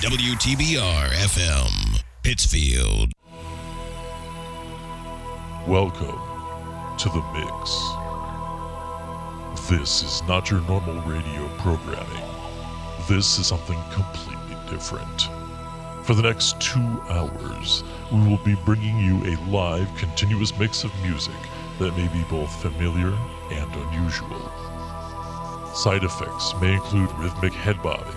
WTBR-FM, Pittsfield. Welcome to The Mix. This is not your normal radio programming. This is something completely different. For the next 2 hours, we will be bringing you a live, continuous mix of music that may be both familiar and unusual. Side effects may include rhythmic head bobbing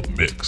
The mix.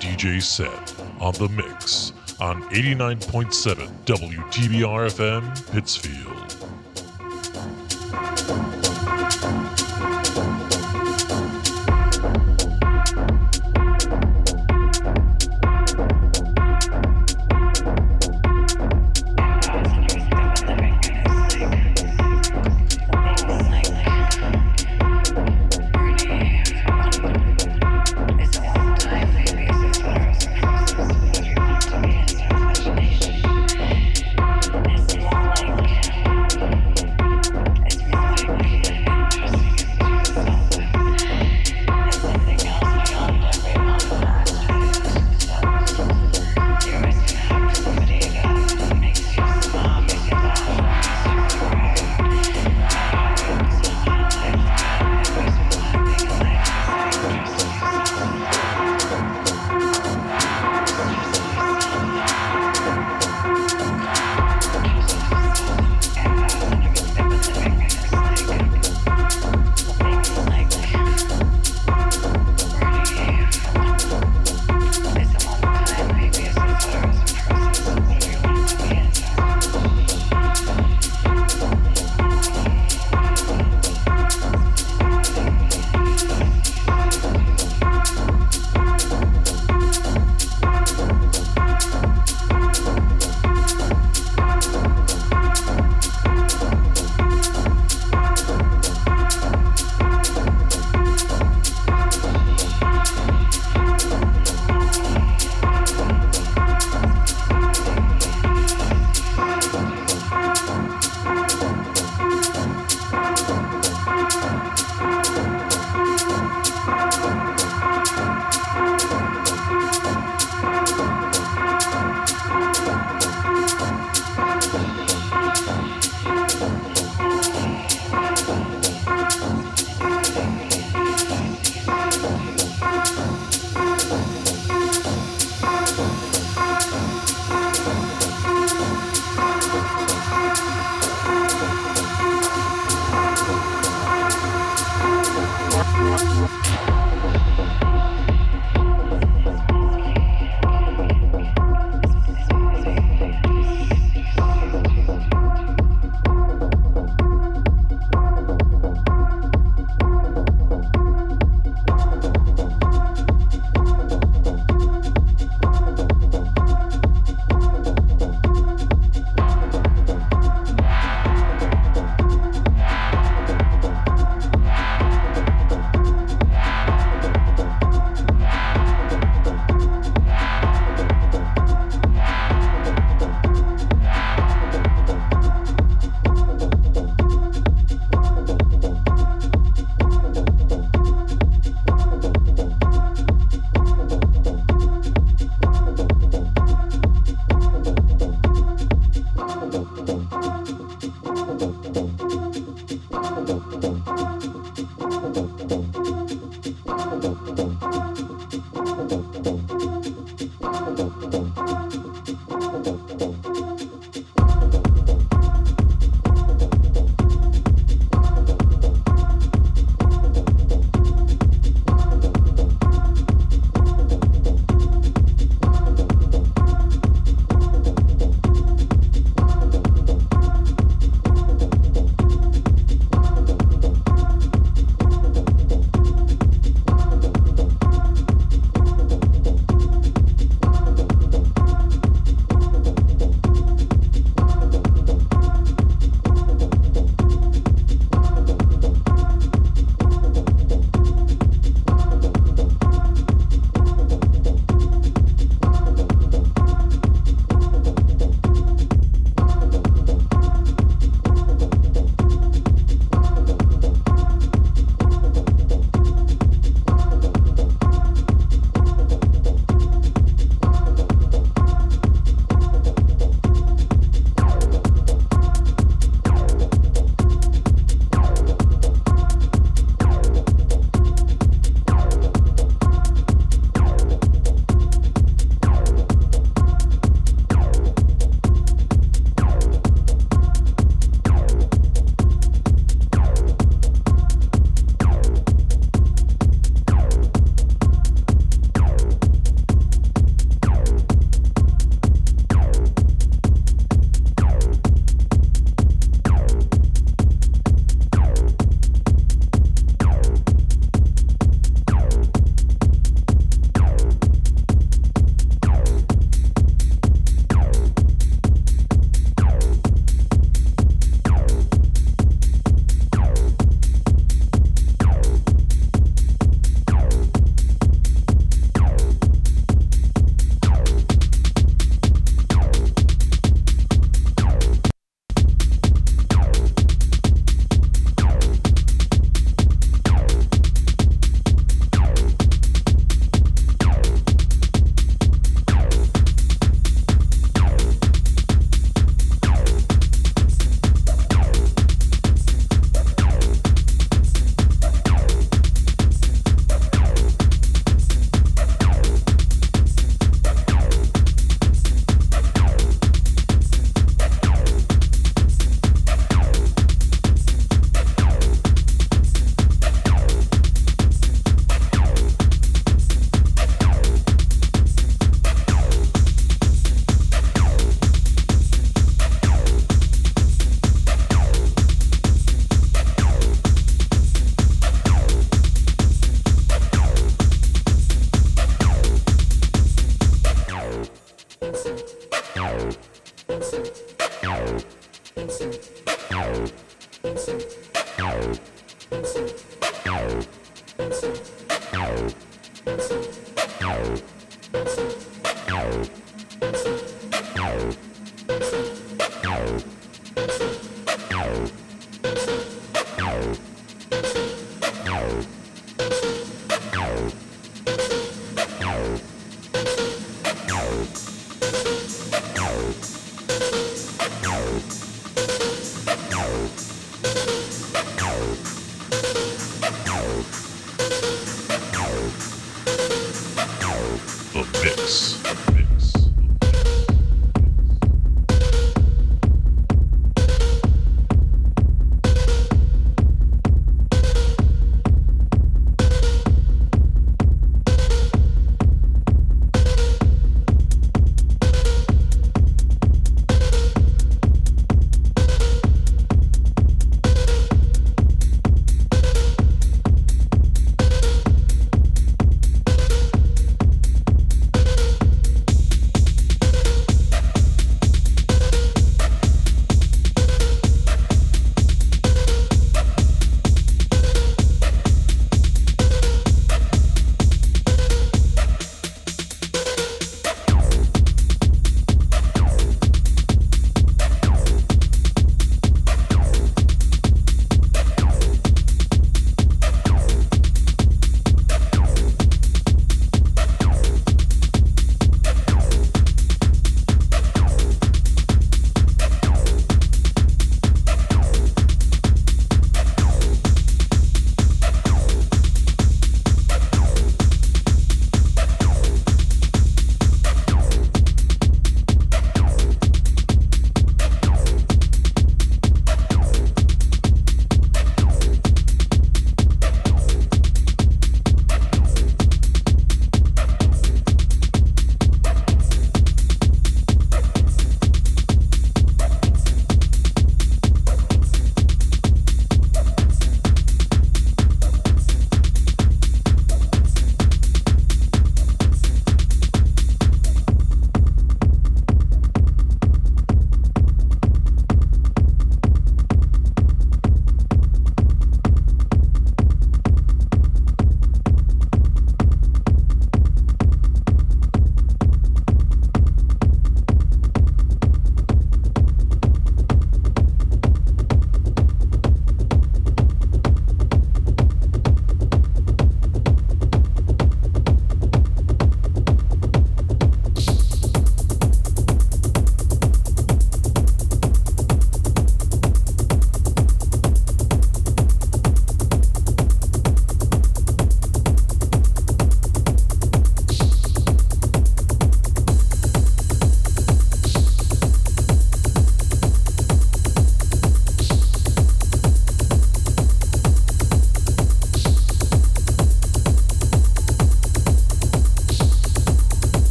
DJ set on The Mix on 89.7 WTBR-FM, Pittsfield.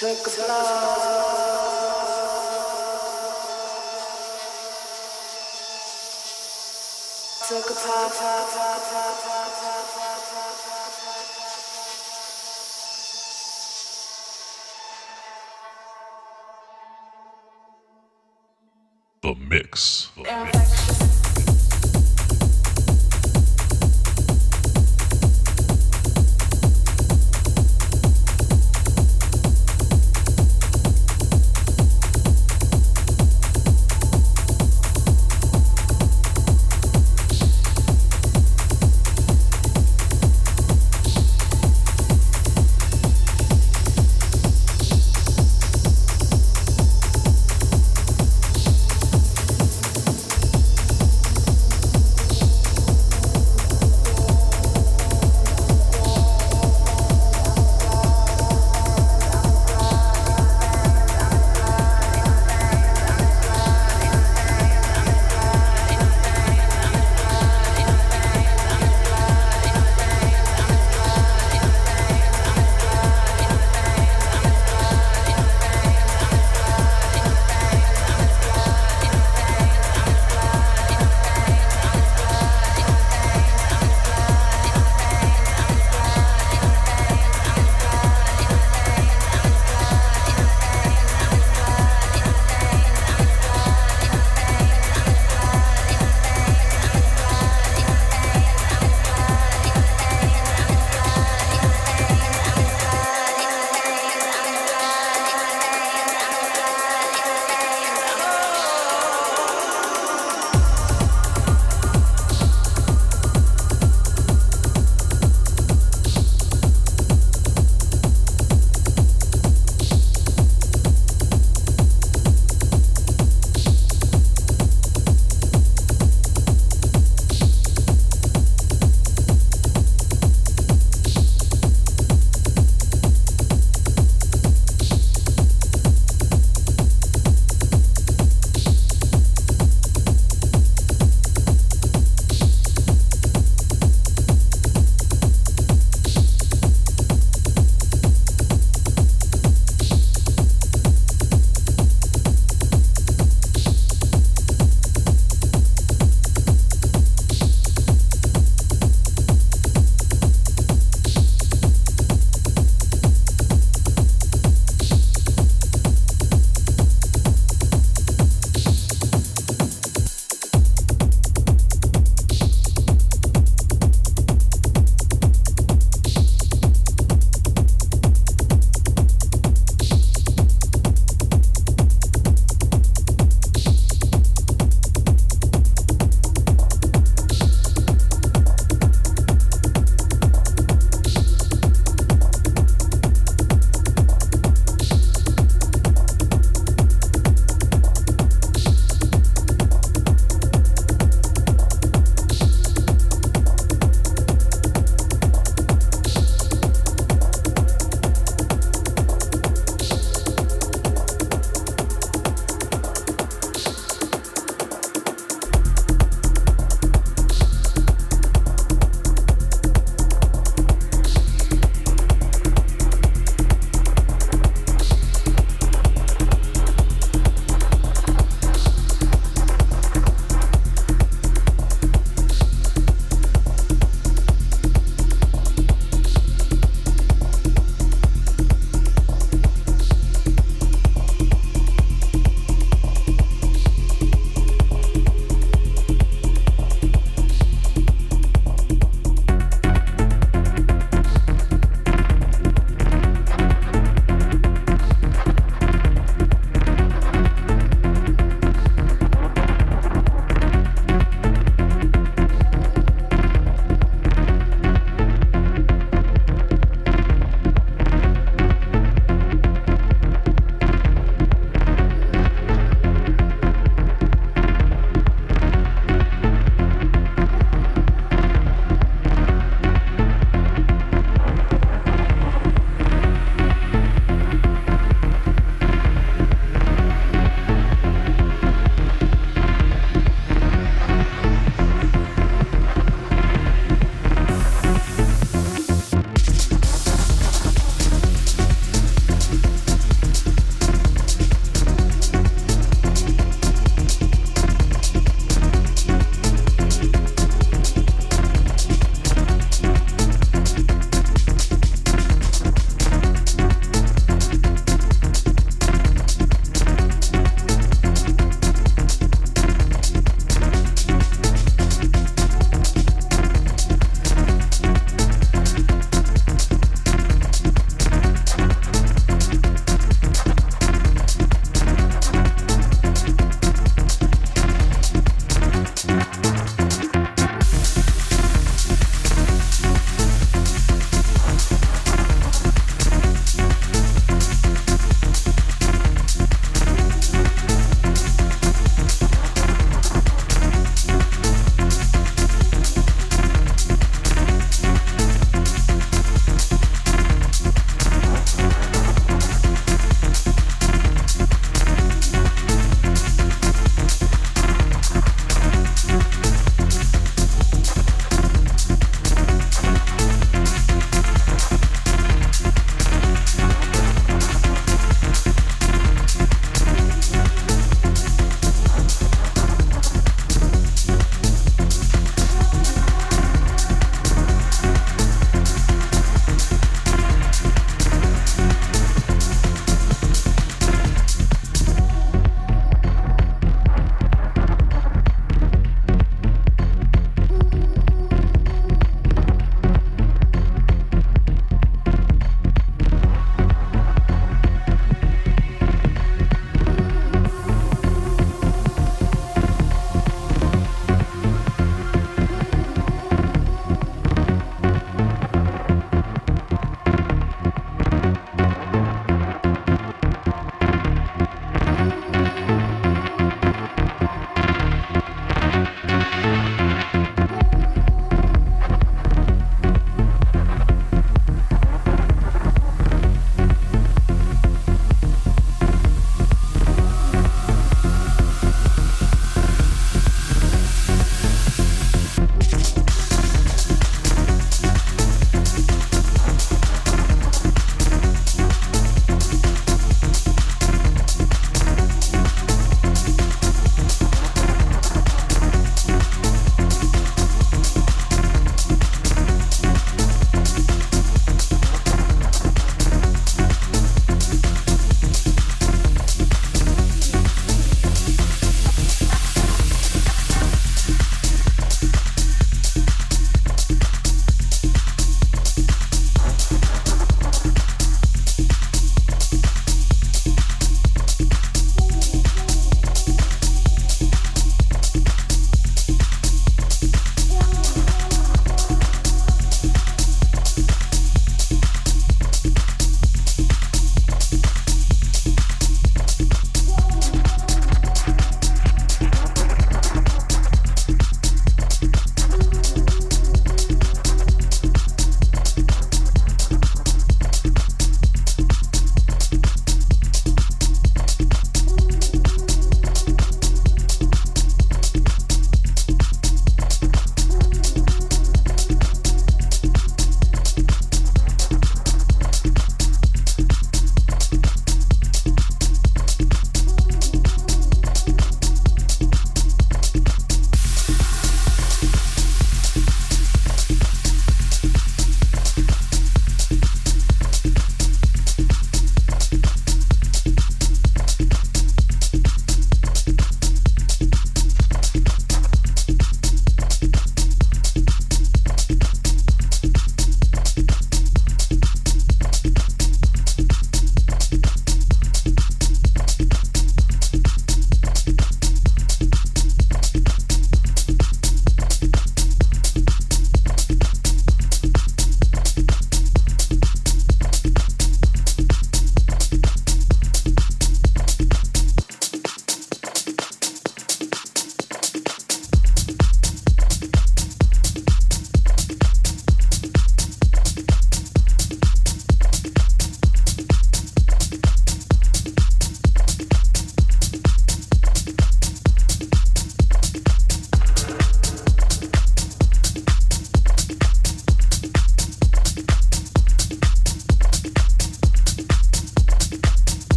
Took a blow. Took a pop. The mix. The mix.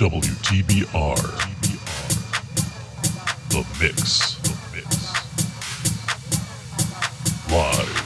WTBR. The Mix. Live.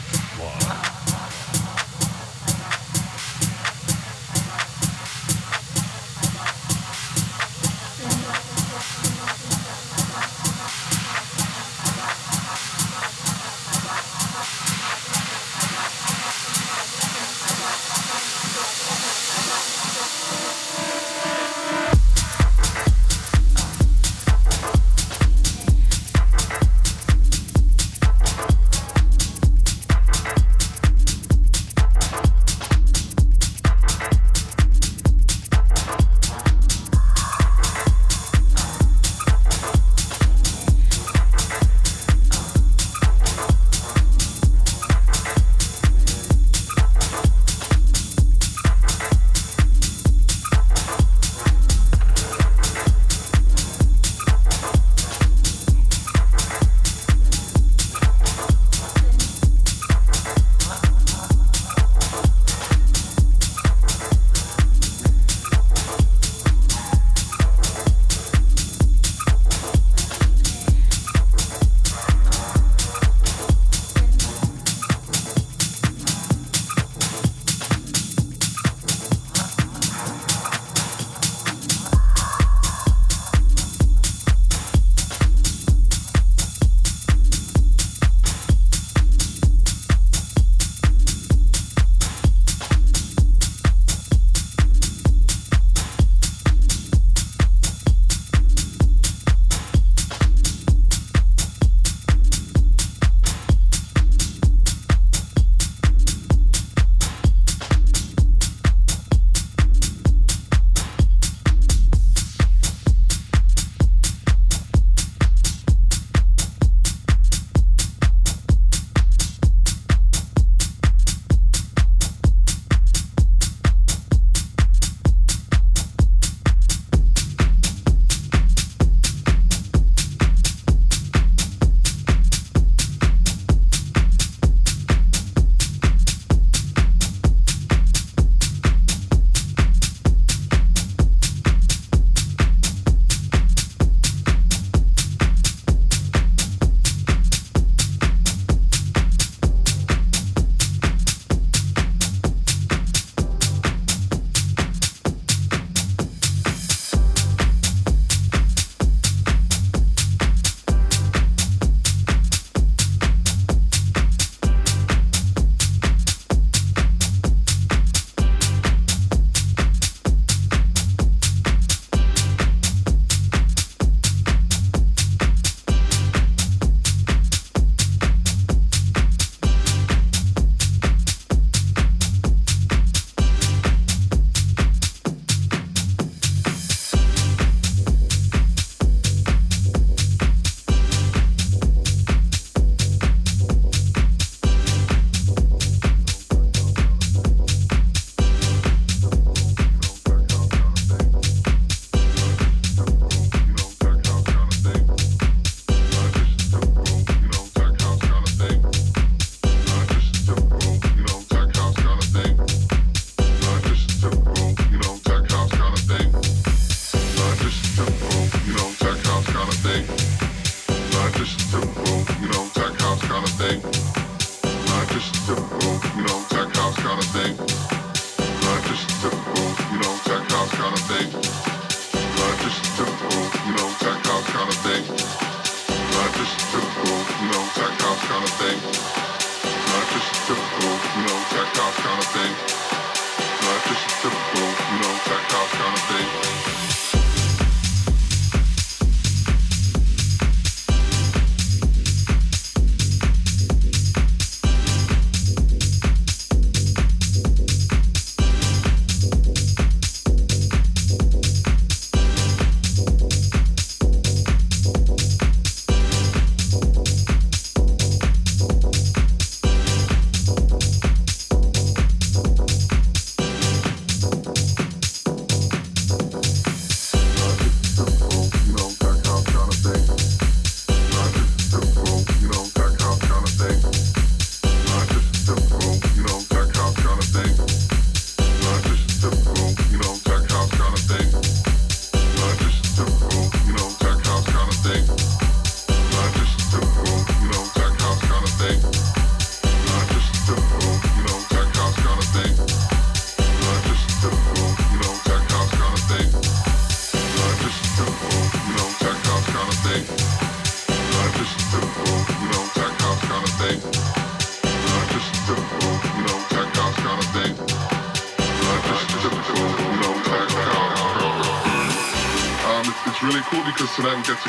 Cincinnati gets to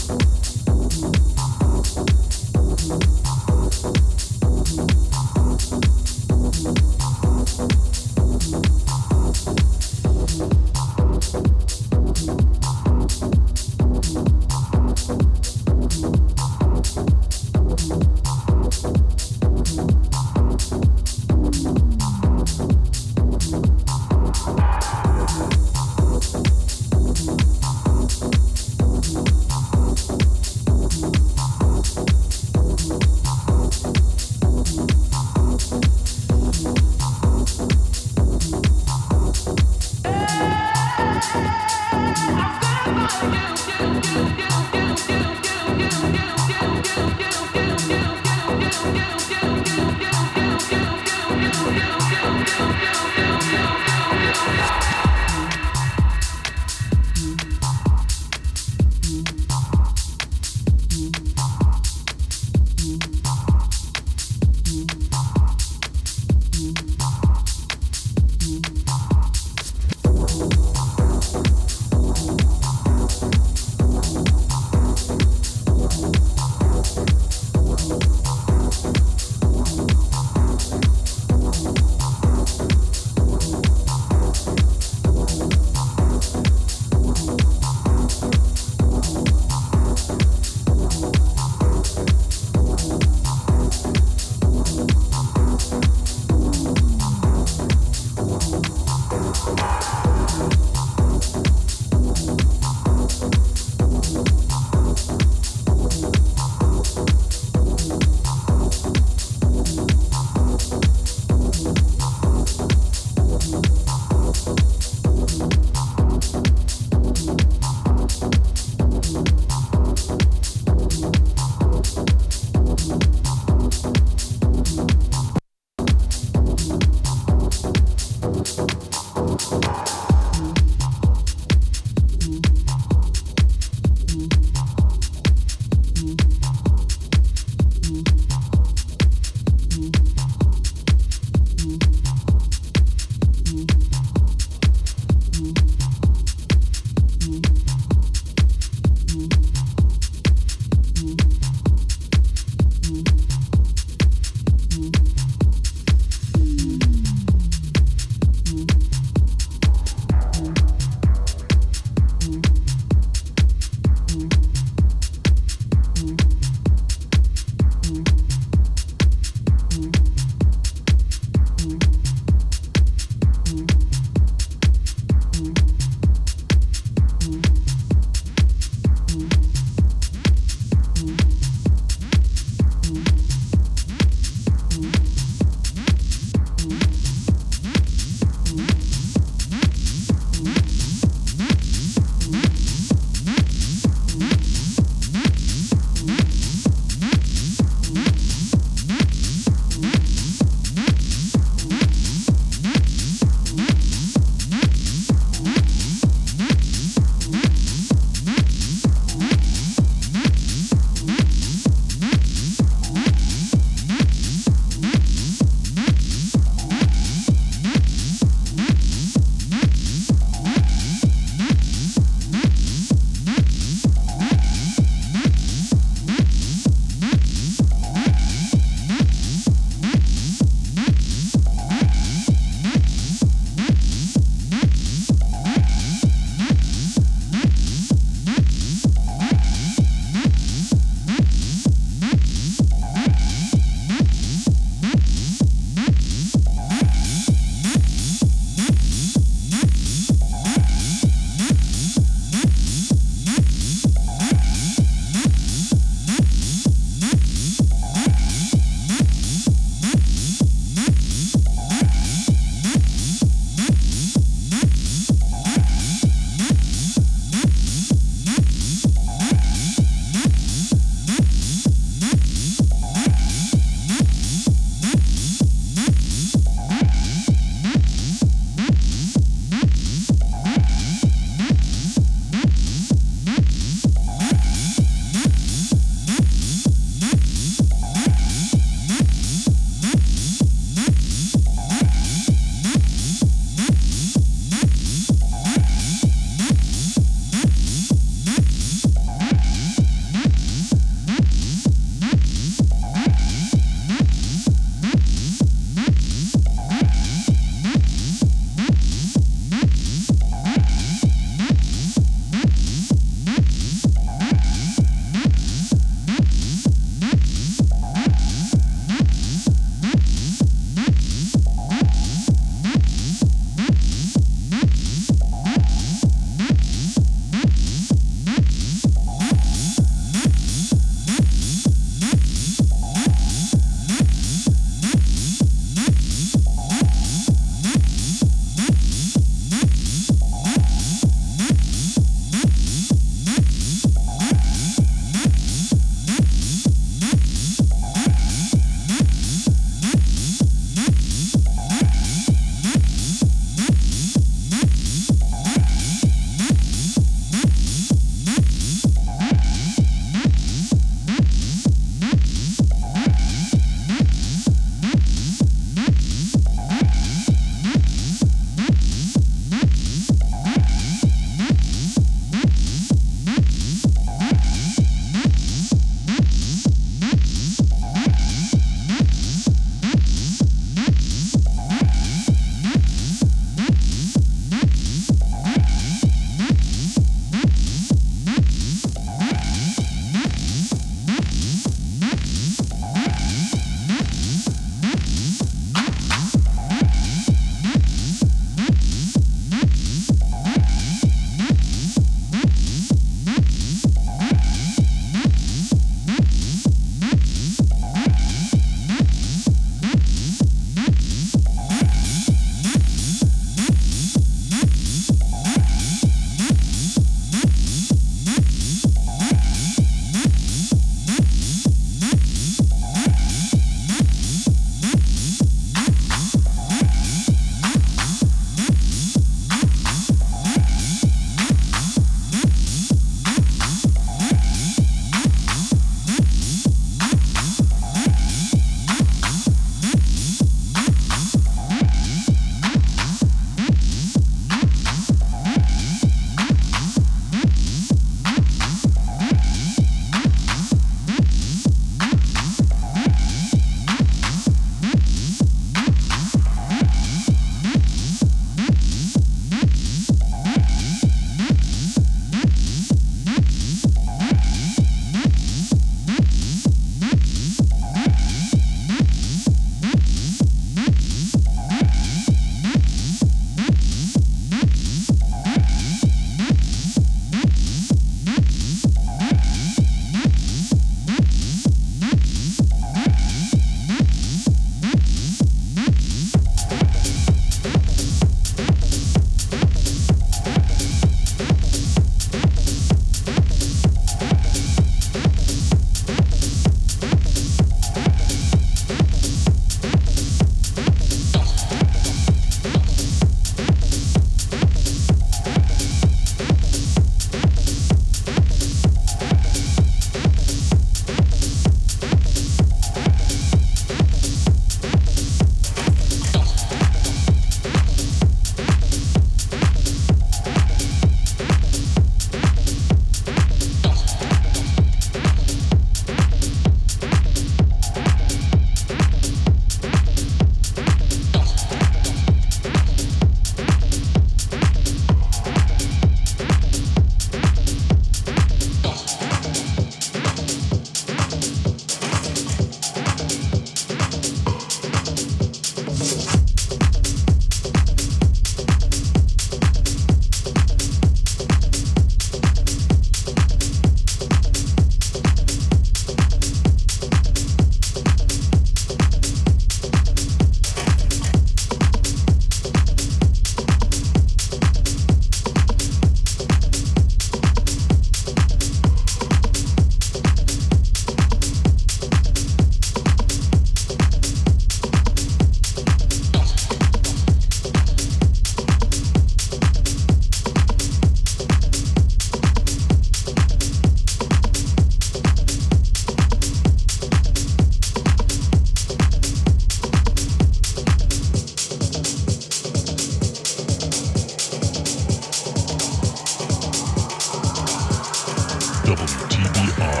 WTBR.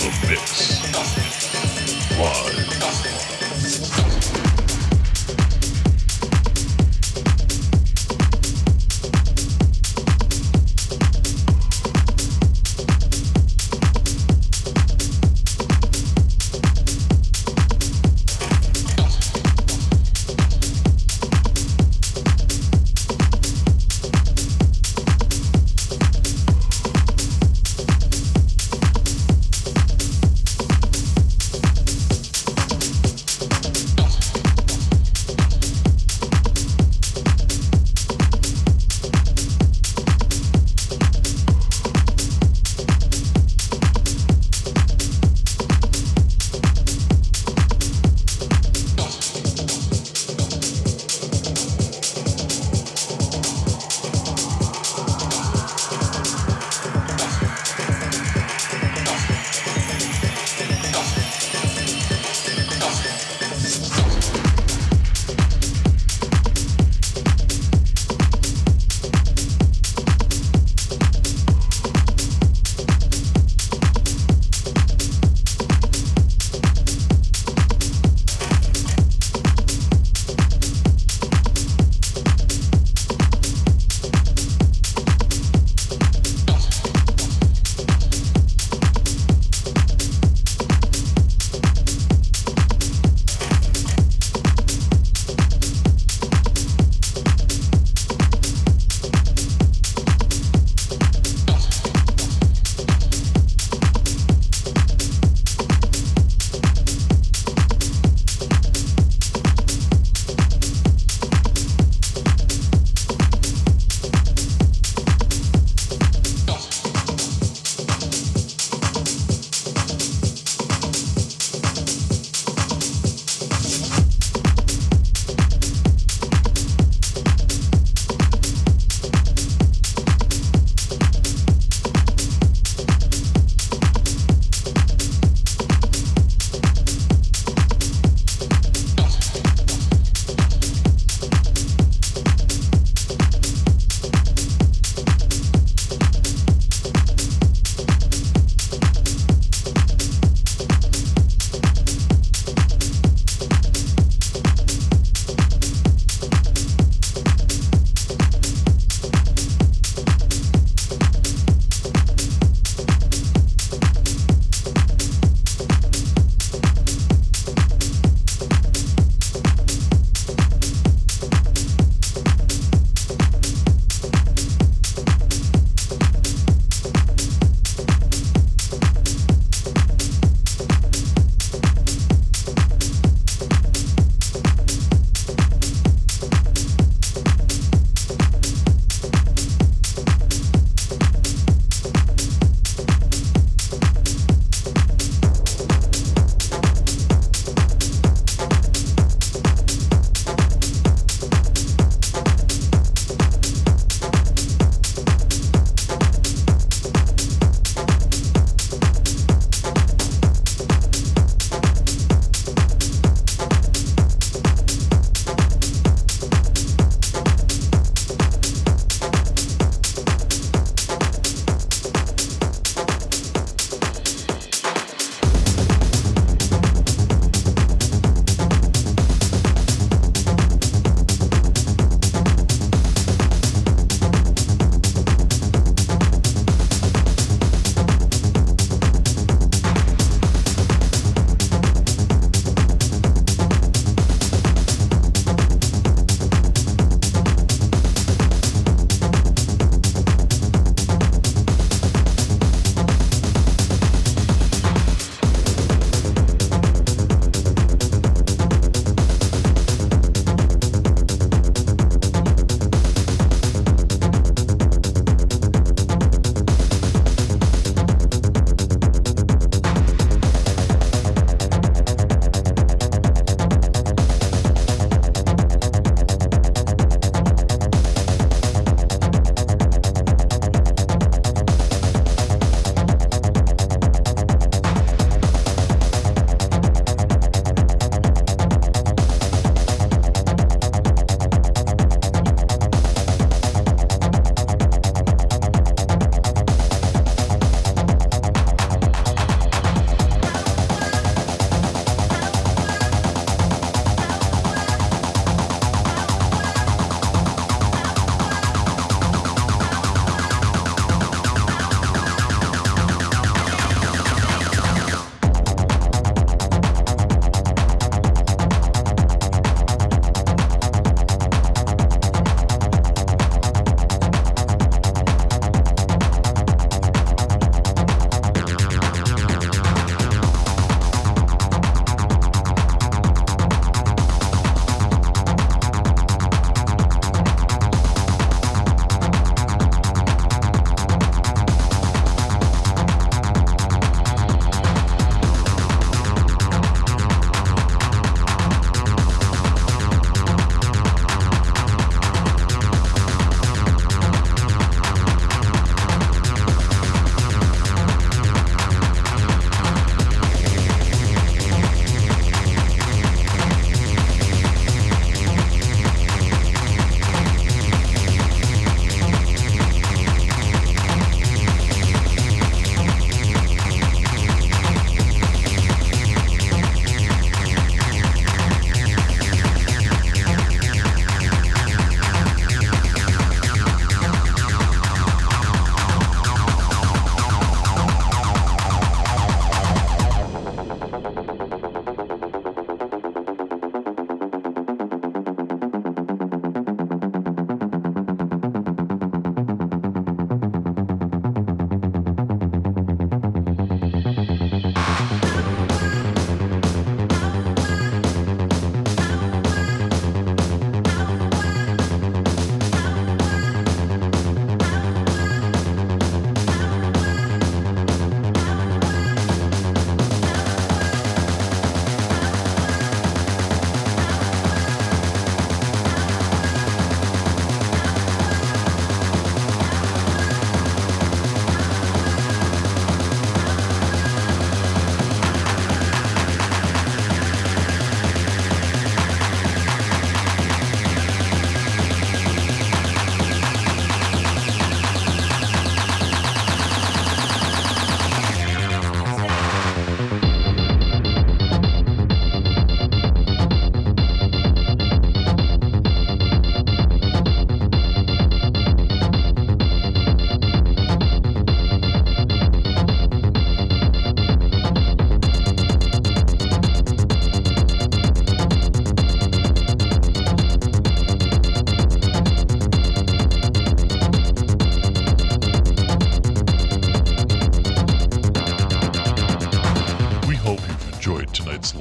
The Mix. Live.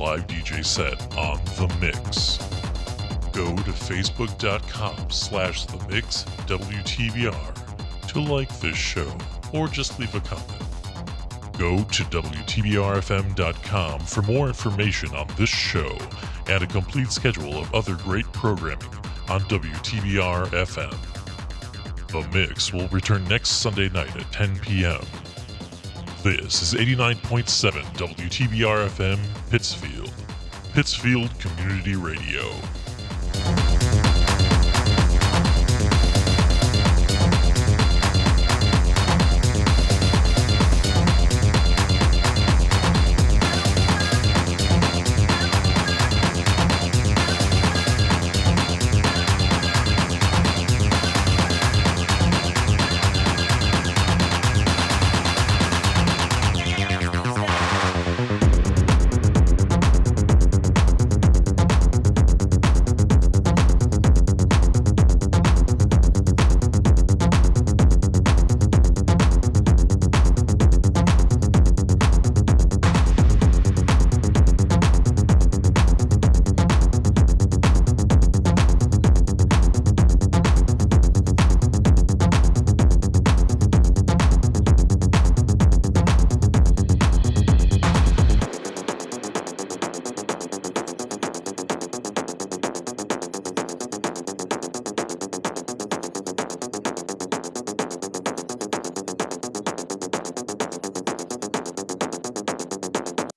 live DJ set on The Mix. Go to facebook.com/TheMixWTBR to like this show or just leave a comment. Go to WTBRFM.com for more information on this show and a complete schedule of other great programming on WTBR-FM. The Mix will return next Sunday night at 10 p.m. This is 89.7 WTBR-FM Pittsfield, Pittsfield Community Radio.